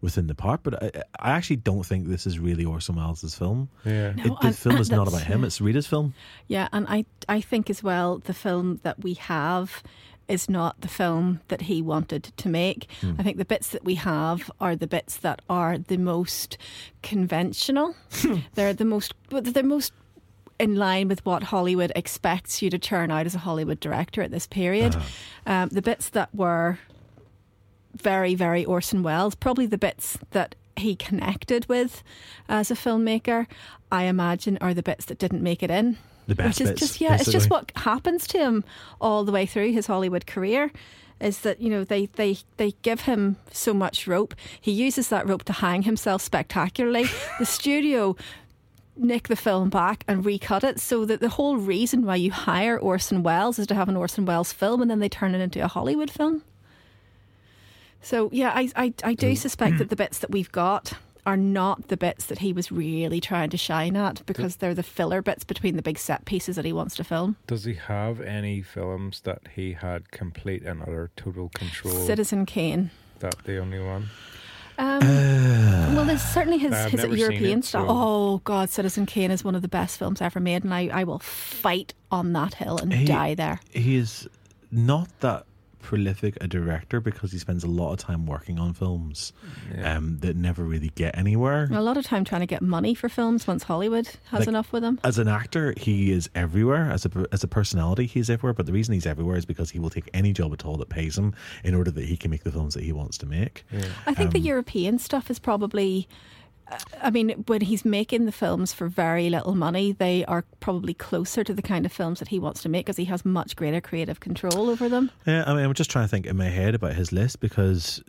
the part. But I actually don't think this is really Orson Welles' film. Yeah, the film is not about him. It's Rita's film. Yeah, and I think as well the film that we have is not the film that he wanted to make. I think the bits that we have are the bits that are the most conventional. They're the most in line with what Hollywood expects you to turn out as a Hollywood director at this period. The bits that were very, very Orson Welles, probably the bits that he connected with as a filmmaker, I imagine, are the bits that didn't make it in. The best bits. It's just what happens to him all the way through his Hollywood career, is that, you know, they give him so much rope. He uses that rope to hang himself spectacularly. The studio nick the film back and recut it, so that the whole reason why you hire Orson Welles is to have an Orson Welles film, and then they turn it into a Hollywood film. So yeah, I do suspect that the bits that we've got are not the bits that he was really trying to shine at, because they're the filler bits between the big set pieces that he wants to film. Does he have any films that he had complete and utter total control? Citizen Kane. Is that the only one? Well, there's certainly his European stuff. So. Oh, God, Citizen Kane is one of the best films ever made, and I will fight on that hill and die there. He is not that prolific a director because he spends a lot of time working on films that never really get anywhere. A lot of time trying to get money for films once Hollywood has enough with him. As an actor, he is everywhere. As a personality, he's everywhere. But the reason he's everywhere is because he will take any job at all that pays him in order that he can make the films that he wants to make. Yeah. I think the European stuff is probably I mean, when he's making the films for very little money, they are probably closer to the kind of films that he wants to make because he has much greater creative control over them. Yeah, I mean, I'm just trying to think in my head about his list because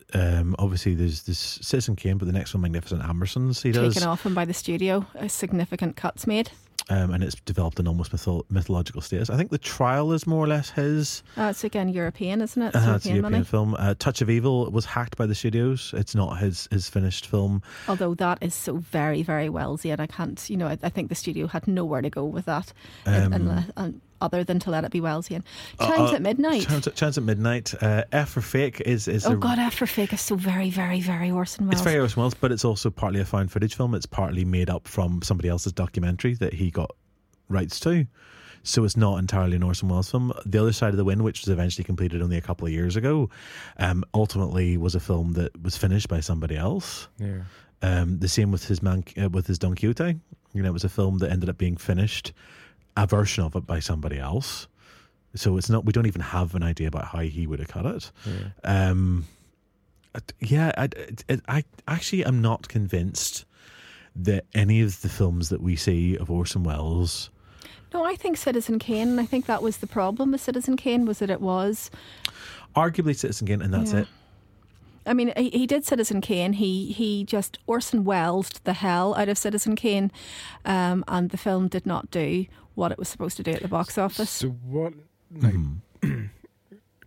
obviously there's this Citizen Kane, but the next one, Magnificent Ambersons, he does. Taken off him by the studio, a significant cuts made. And it's developed an almost mythological status. I think The Trial is more or less his. It's again European, isn't it? It's European film. Touch of Evil was hacked by the studios. It's not his finished film. Although that is so very, very Wellsy, and I can't, I think the studio had nowhere to go with that other than to let it be Wellsian. Chimes at Midnight. Chimes at Midnight. F for Fake is oh God, F for Fake is so very, very, very Orson Welles. It's very Orson Welles, but it's also partly a found footage film. It's partly made up from somebody else's documentary that he got rights to. So it's not entirely an Orson Welles film. The Other Side of the Wind, which was eventually completed only a couple of years ago, ultimately was a film that was finished by somebody else. Yeah. The same with his Don Quixote. It was a film that ended up being finished, a version of it, by somebody else. So it's not, we don't even have an idea about how he would have cut it. Yeah. I actually am not convinced that any of the films that we see of Orson Welles. No, I think Citizen Kane, and I think that was the problem with Citizen Kane, was that it was arguably Citizen Kane, and that's it. I mean, he did Citizen Kane. He just Orson Welles-ed the hell out of Citizen Kane, and the film did not do what it was supposed to do at the box office. So what,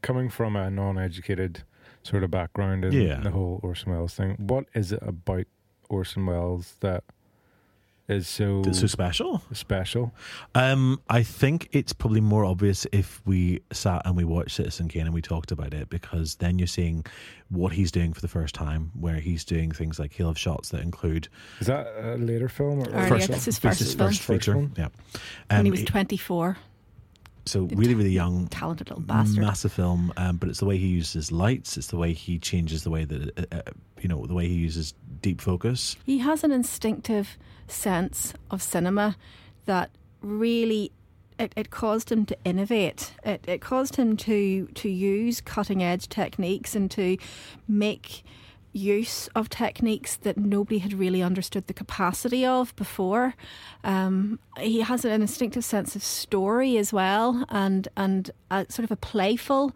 coming from a non-educated sort of background in the whole Orson Welles thing, what is it about Orson Welles that is so special? I think it's probably more obvious if we sat and we watched Citizen Kane and we talked about it, because then you're seeing what he's doing for the first time, where he's doing things like he'll have shots that include. Is that a later film? This is his first feature. Yeah, when he was 24. So really, really young, talented little bastard. Massive film, but it's the way he uses lights. It's the way he changes the way that the way he uses deep focus. He has an instinctive sense of cinema that really it caused him to innovate. It caused him to use cutting edge techniques and to make use of techniques that nobody had really understood the capacity of before. He has an instinctive sense of story as well, and a sort of a playful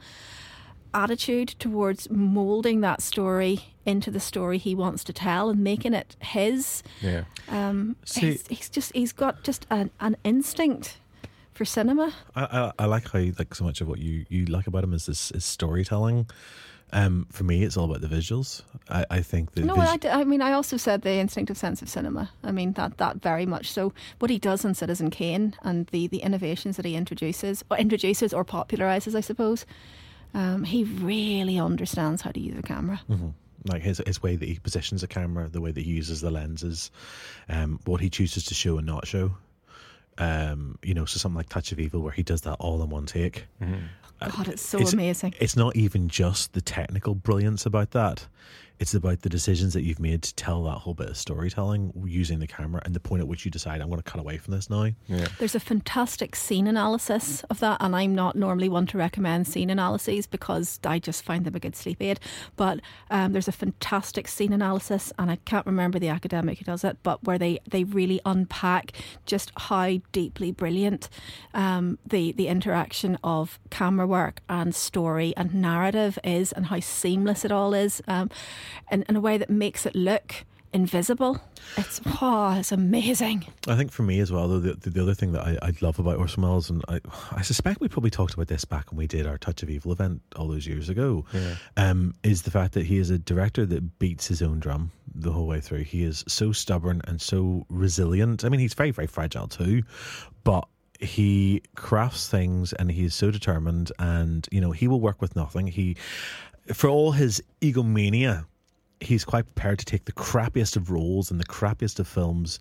attitude towards moulding that story into the story he wants to tell and making it his. Yeah. He's got just an instinct for cinema. I like how so much of what you like about him is storytelling. For me, it's all about the visuals. I think that. I also said the instinctive sense of cinema. I mean, that very much so. What he does in Citizen Kane and the innovations that he introduces or popularises, I suppose, he really understands how to use a camera. Mm-hmm. Like his way that he positions a camera, the way that he uses the lenses, what he chooses to show and not show. So something like Touch of Evil, where he does that all in one take. Mm-hmm. God, it's amazing. It's not even just the technical brilliance about that. It's about the decisions that you've made to tell that whole bit of storytelling using the camera and the point at which you decide, I'm going to cut away from this now. Yeah. There's a fantastic scene analysis of that, and I'm not normally one to recommend scene analyses because I just find them a good sleep aid. But there's a fantastic scene analysis, and I can't remember the academic who does it, but where they really unpack just how deeply brilliant the interaction of camera work and story and narrative is, and how seamless it all is. In a way that makes it look invisible. It's amazing. I think for me as well, though, the other thing that I love about Orson Welles, and I suspect we probably talked about this back when we did our Touch of Evil event all those years ago, is the fact that he is a director that beats his own drum the whole way through. He is so stubborn and so resilient. I mean, he's very, very fragile too, but he crafts things and he is so determined, and, he will work with nothing. For all his egomania, he's quite prepared to take the crappiest of roles and the crappiest of films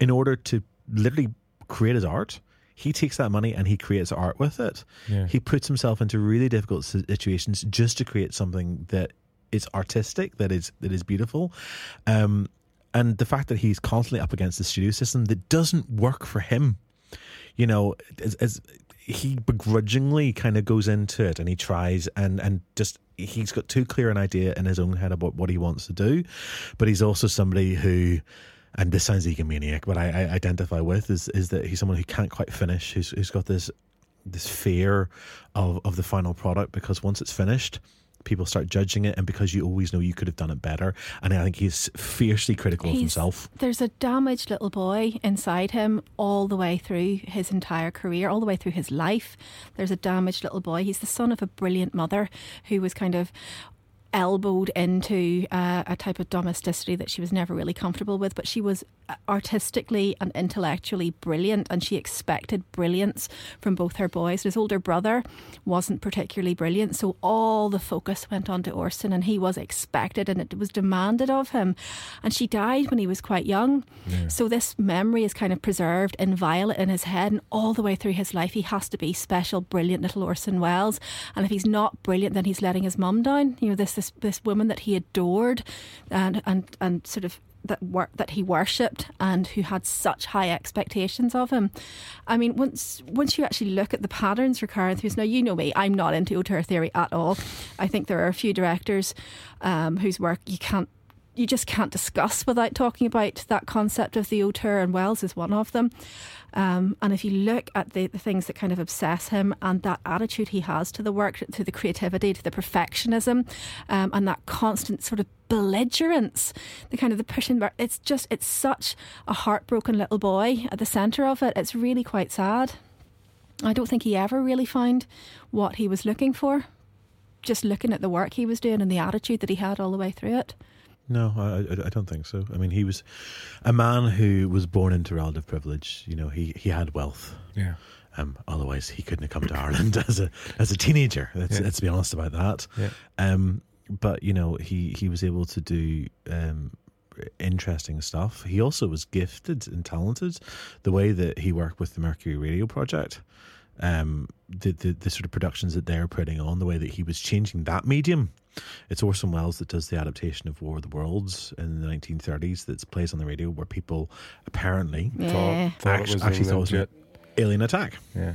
in order to literally create his art. He takes that money and he creates art with it. Yeah. He puts himself into really difficult situations just to create something that is artistic, that is beautiful. And the fact that he's constantly up against the studio system that doesn't work for him, he begrudgingly kind of goes into it, and he tries, and just he's got too clear an idea in his own head about what he wants to do, but he's also somebody who, and this sounds egomaniac, but I identify with, is that he's someone who can't quite finish, who's got this fear of the final product, because once it's finished, people start judging it, and because you always know you could have done it better. And I think he's fiercely critical of himself. There's a damaged little boy inside him all the way through his entire career, all the way through his life. There's a damaged little boy. He's the son of a brilliant mother who was kind of elbowed into a type of domesticity that she was never really comfortable with, but she was artistically and intellectually brilliant, and she expected brilliance from both her boys. His older brother wasn't particularly brilliant, so all the focus went on to Orson, and he was expected and it was demanded of him, and she died when he was quite young. Yeah. So this memory is kind of preserved inviolate in his head, and all the way through his life he has to be special, brilliant little Orson Welles, and if he's not brilliant then he's letting his mum down. You know, this woman that he adored and sort of that he worshipped and who had such high expectations of him. I mean, once you actually look at the patterns recurring through, now you know me, I'm not into auteur theory at all. I think there are a few directors whose work you just can't discuss without talking about that concept of the auteur, and Wells is one of them. And if you look at the things that kind of obsess him and that attitude he has to the work, to the creativity, to the perfectionism, and that constant sort of belligerence, the kind of the pushing back, it's such a heartbroken little boy at the centre of it. It's really quite sad. I don't think he ever really found what he was looking for, just looking at the work he was doing and the attitude that he had all the way through it. No, I don't think so. I mean, he was a man who was born into relative privilege. You know, he had wealth. Yeah. Otherwise, he couldn't have come to Ireland as a teenager. Let's be honest about that. Yeah. But, you know, he was able to do interesting stuff. He also was gifted and talented. The way that he worked with the Mercury Radio Project, the sort of productions that they're putting on, the way that he was changing that medium. It's Orson Welles that does the adaptation of War of the Worlds in the 1930s that plays on the radio, where people apparently thought it was an alien attack. Yeah.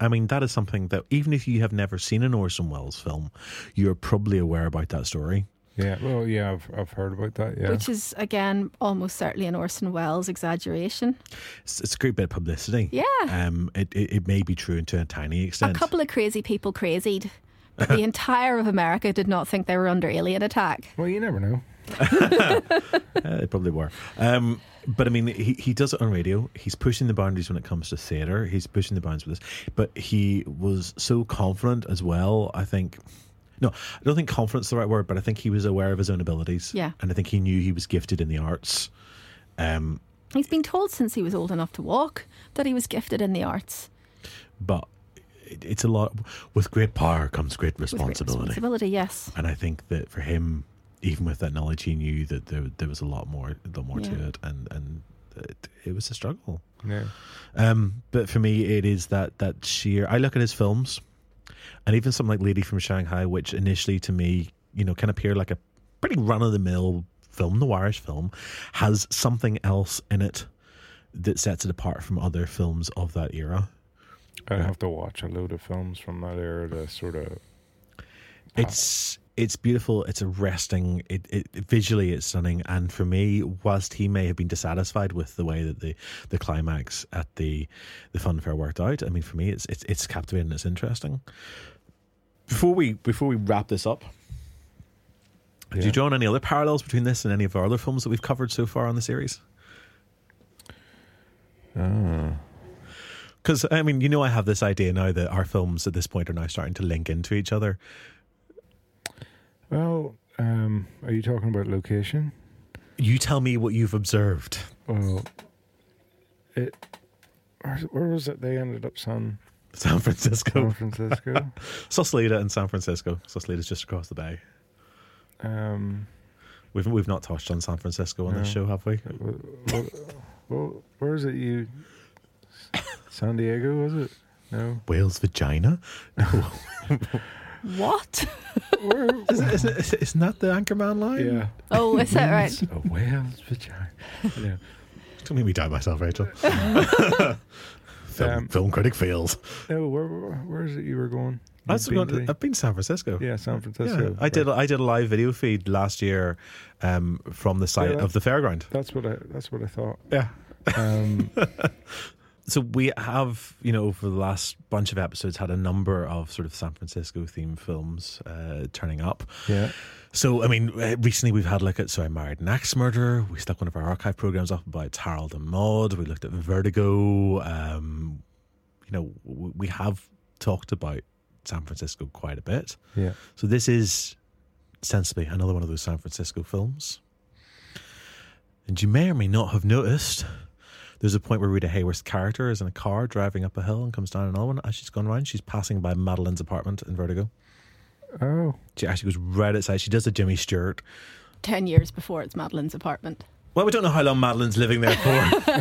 I mean, that is something that even if you have never seen an Orson Welles film, you're probably aware about that story. Yeah, well, yeah, I've heard about that, yeah. Which is, again, almost certainly an Orson Welles exaggeration. It's a great bit of publicity. Yeah. It may be true to a tiny extent. A couple of crazy people crazied. The entire of America did not think they were under alien attack. Well, you never know. They probably were. But I mean, he does it on radio. He's pushing the boundaries when it comes to theatre. He's pushing the boundaries with this. But he was so confident as well, I think. No, I don't think confidence is the right word, but I think he was aware of his own abilities. Yeah. And I think he knew he was gifted in the arts. He's been told since he was old enough to walk that he was gifted in the arts. But it's a lot. With great power comes great responsibility. With great responsibility, yes. And I think that for him, even with that knowledge, he knew that there was a lot more to it, and it was a struggle. Yeah. But for me, it is that sheer. I look at his films. And even something like Lady from Shanghai, which initially to me, you know, can appear like a pretty run-of-the-mill film, noirish film, has something else in it that sets it apart from other films of that era. I'd have to watch a load of films from that era to sort of... It's beautiful, it's arresting, visually it's stunning, and for me, whilst he may have been dissatisfied with the way that the climax at the fun fair worked out, I mean, for me, it's captivating, it's interesting. Before we wrap this up, yeah. Do you draw on any other parallels between this and any of our other films that we've covered so far on the series? Because, I mean, you know, I have this idea now that our films at this point are now starting to link into each other. Well, are you talking about location? You tell me what you've observed. Well, where was it they ended up? San Francisco. San Francisco. Sausalito and San Francisco. Sausalito's just across the bay. We've not touched on San Francisco on this show, have we? Well, where is it? You? San Diego, was it? No. Whale's vagina. No. What? Isn't that the Anchorman line? Yeah. Oh, is that right? A whale's vagina. Yeah. Don't make me doubt myself, Rachel. Film critic fails. No, where is it you were going? I've been to San Francisco. Yeah, San Francisco. Yeah, I did a live video feed last year from the site of the fairground. That's what I thought. Yeah. So we have, for the last bunch of episodes, had a number of sort of San Francisco themed films turning up. Yeah. So, recently we've had a look at So I Married an Axe Murderer. We stuck one of our archive programs up by Harold and Maude. We looked at Vertigo. We have talked about San Francisco quite a bit. Yeah. So this is sensibly another one of those San Francisco films. And you may or may not have noticed, there's a point where Rita Hayworth's character is in a car driving up a hill and comes down another one. As she's gone around, she's passing by Madeline's apartment in Vertigo. Oh. She actually goes right outside. She does a Jimmy Stewart. 10 years before it's Madeline's apartment. Well, we don't know how long Madeline's living there for.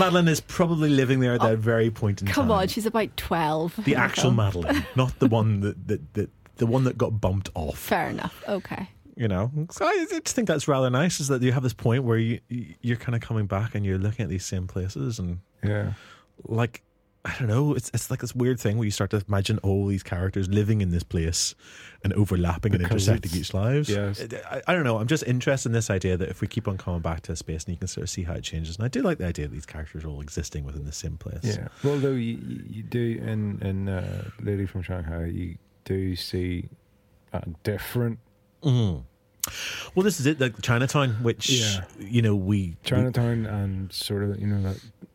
Madeline is probably living there at that very point in time. Come on, she's about 12. The actual Madeline, not the one the one that got bumped off. Fair enough. Okay. So I just think that's rather nice, is that you have this point where you're kind of coming back and you're looking at these same places, and I don't know, it's like this weird thing where you start to imagine all these characters living in this place and overlapping because and intersecting each lives. Yes. I don't know, I'm just interested in this idea that if we keep on coming back to a space and you can sort of see how it changes, and I do like the idea that these characters are all existing within the same place. Yeah, well, though you do in Lady from Shanghai, you do see a different... Mm. Well, this is it, like Chinatown, which Chinatown and sort of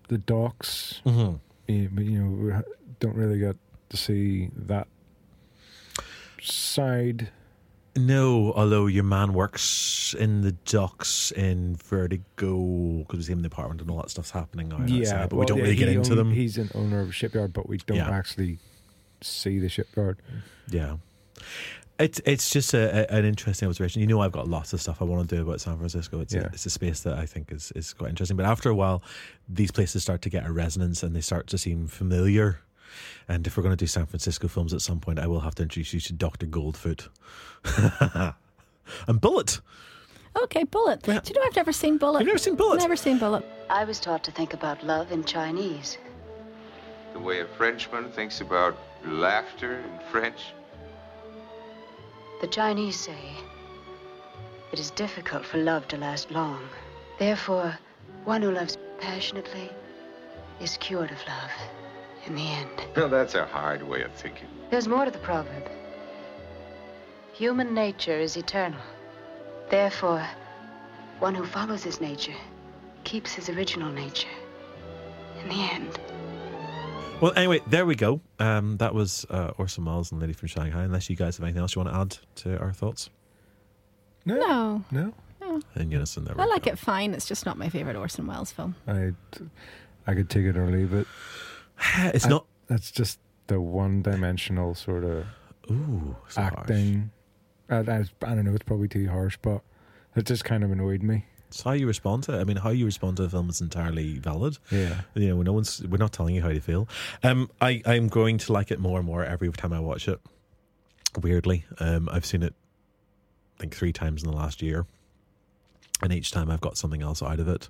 the docks, mm-hmm. We don't really get to see that side. No, although your man works in the docks in Vertigo, because we see him in the apartment and all that stuff's happening now. Yeah, but we don't really get into them. He's an owner of a shipyard, but we don't actually see the shipyard. Yeah. It's just an interesting observation. I've got lots of stuff I want to do about San Francisco. It's a space that I think is quite interesting. But after a while, these places start to get a resonance and they start to seem familiar. And if we're going to do San Francisco films at some point, I will have to introduce you to Dr. Goldfoot and Bullet. Okay, Bullet. Yeah. Do you know I've never seen Bullet? You've never seen Bullet? Never seen Bullet. I was taught to think about love in Chinese. The way a Frenchman thinks about laughter in French. The Chinese say it is difficult for love to last long. Therefore, one who loves passionately is cured of love in the end. Well, that's a hard way of thinking. There's more to the proverb. Human nature is eternal. Therefore, one who follows his nature keeps his original nature in the end. Well, anyway, there we go. That was Orson Welles and Lady from Shanghai. Unless you guys have anything else you want to add to our thoughts? No. In unison, there we go. I like it fine. It's just not my favourite Orson Welles film. I could take it or leave it. It's not... That's just the one-dimensional sort of acting. I don't know, it's probably too harsh, but it just kind of annoyed me. It's how you respond to it. How you respond to a film is entirely valid. Yeah. We're not telling you how to feel. I'm going to like it more and more every time I watch it. Weirdly. I've seen it, I think, 3 times in the last year. And each time I've got something else out of it.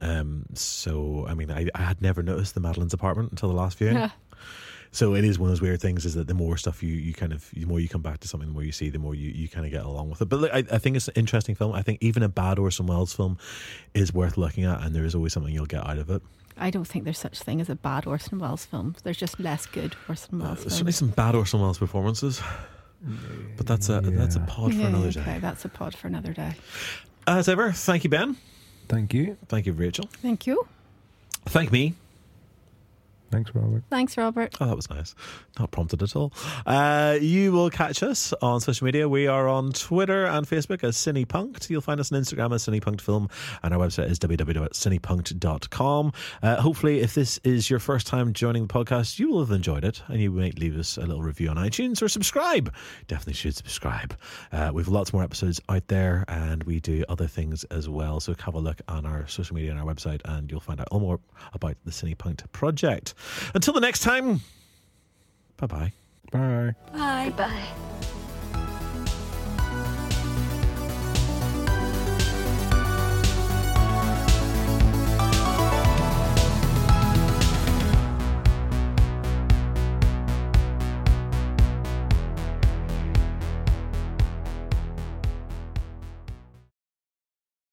I had never noticed the Madeline's apartment until the last viewing. Yeah. So it is one of those weird things, is that the more stuff the more you come back to something, the more you see, the more you kind of get along with it. But look, I think it's an interesting film. I think even a bad Orson Welles film is worth looking at, and there is always something you'll get out of it. I don't think there's such thing as a bad Orson Welles film. There's just less good Orson Welles films. There's certainly some bad Orson Welles performances, but that's a pod for another day. Okay, that's a pod for another day. As ever, thank you, Ben. Thank you. Thank you, Rachel. Thank you. Thank me. Thanks, Robert. Thanks, Robert. Oh, that was nice. Not prompted at all. You will catch us on social media. We are on Twitter and Facebook as CinePunked. You'll find us on Instagram as CinePunked Film, and our website is www.cinepunked.com. Hopefully, if this is your first time joining the podcast, you will have enjoyed it, and you might leave us a little review on iTunes or subscribe. Definitely should subscribe. We've lots more episodes out there, and we do other things as well. So have a look on our social media and our website, and you'll find out all more about the CinePunked project. Until the next time, bye-bye. Bye. Bye. Goodbye.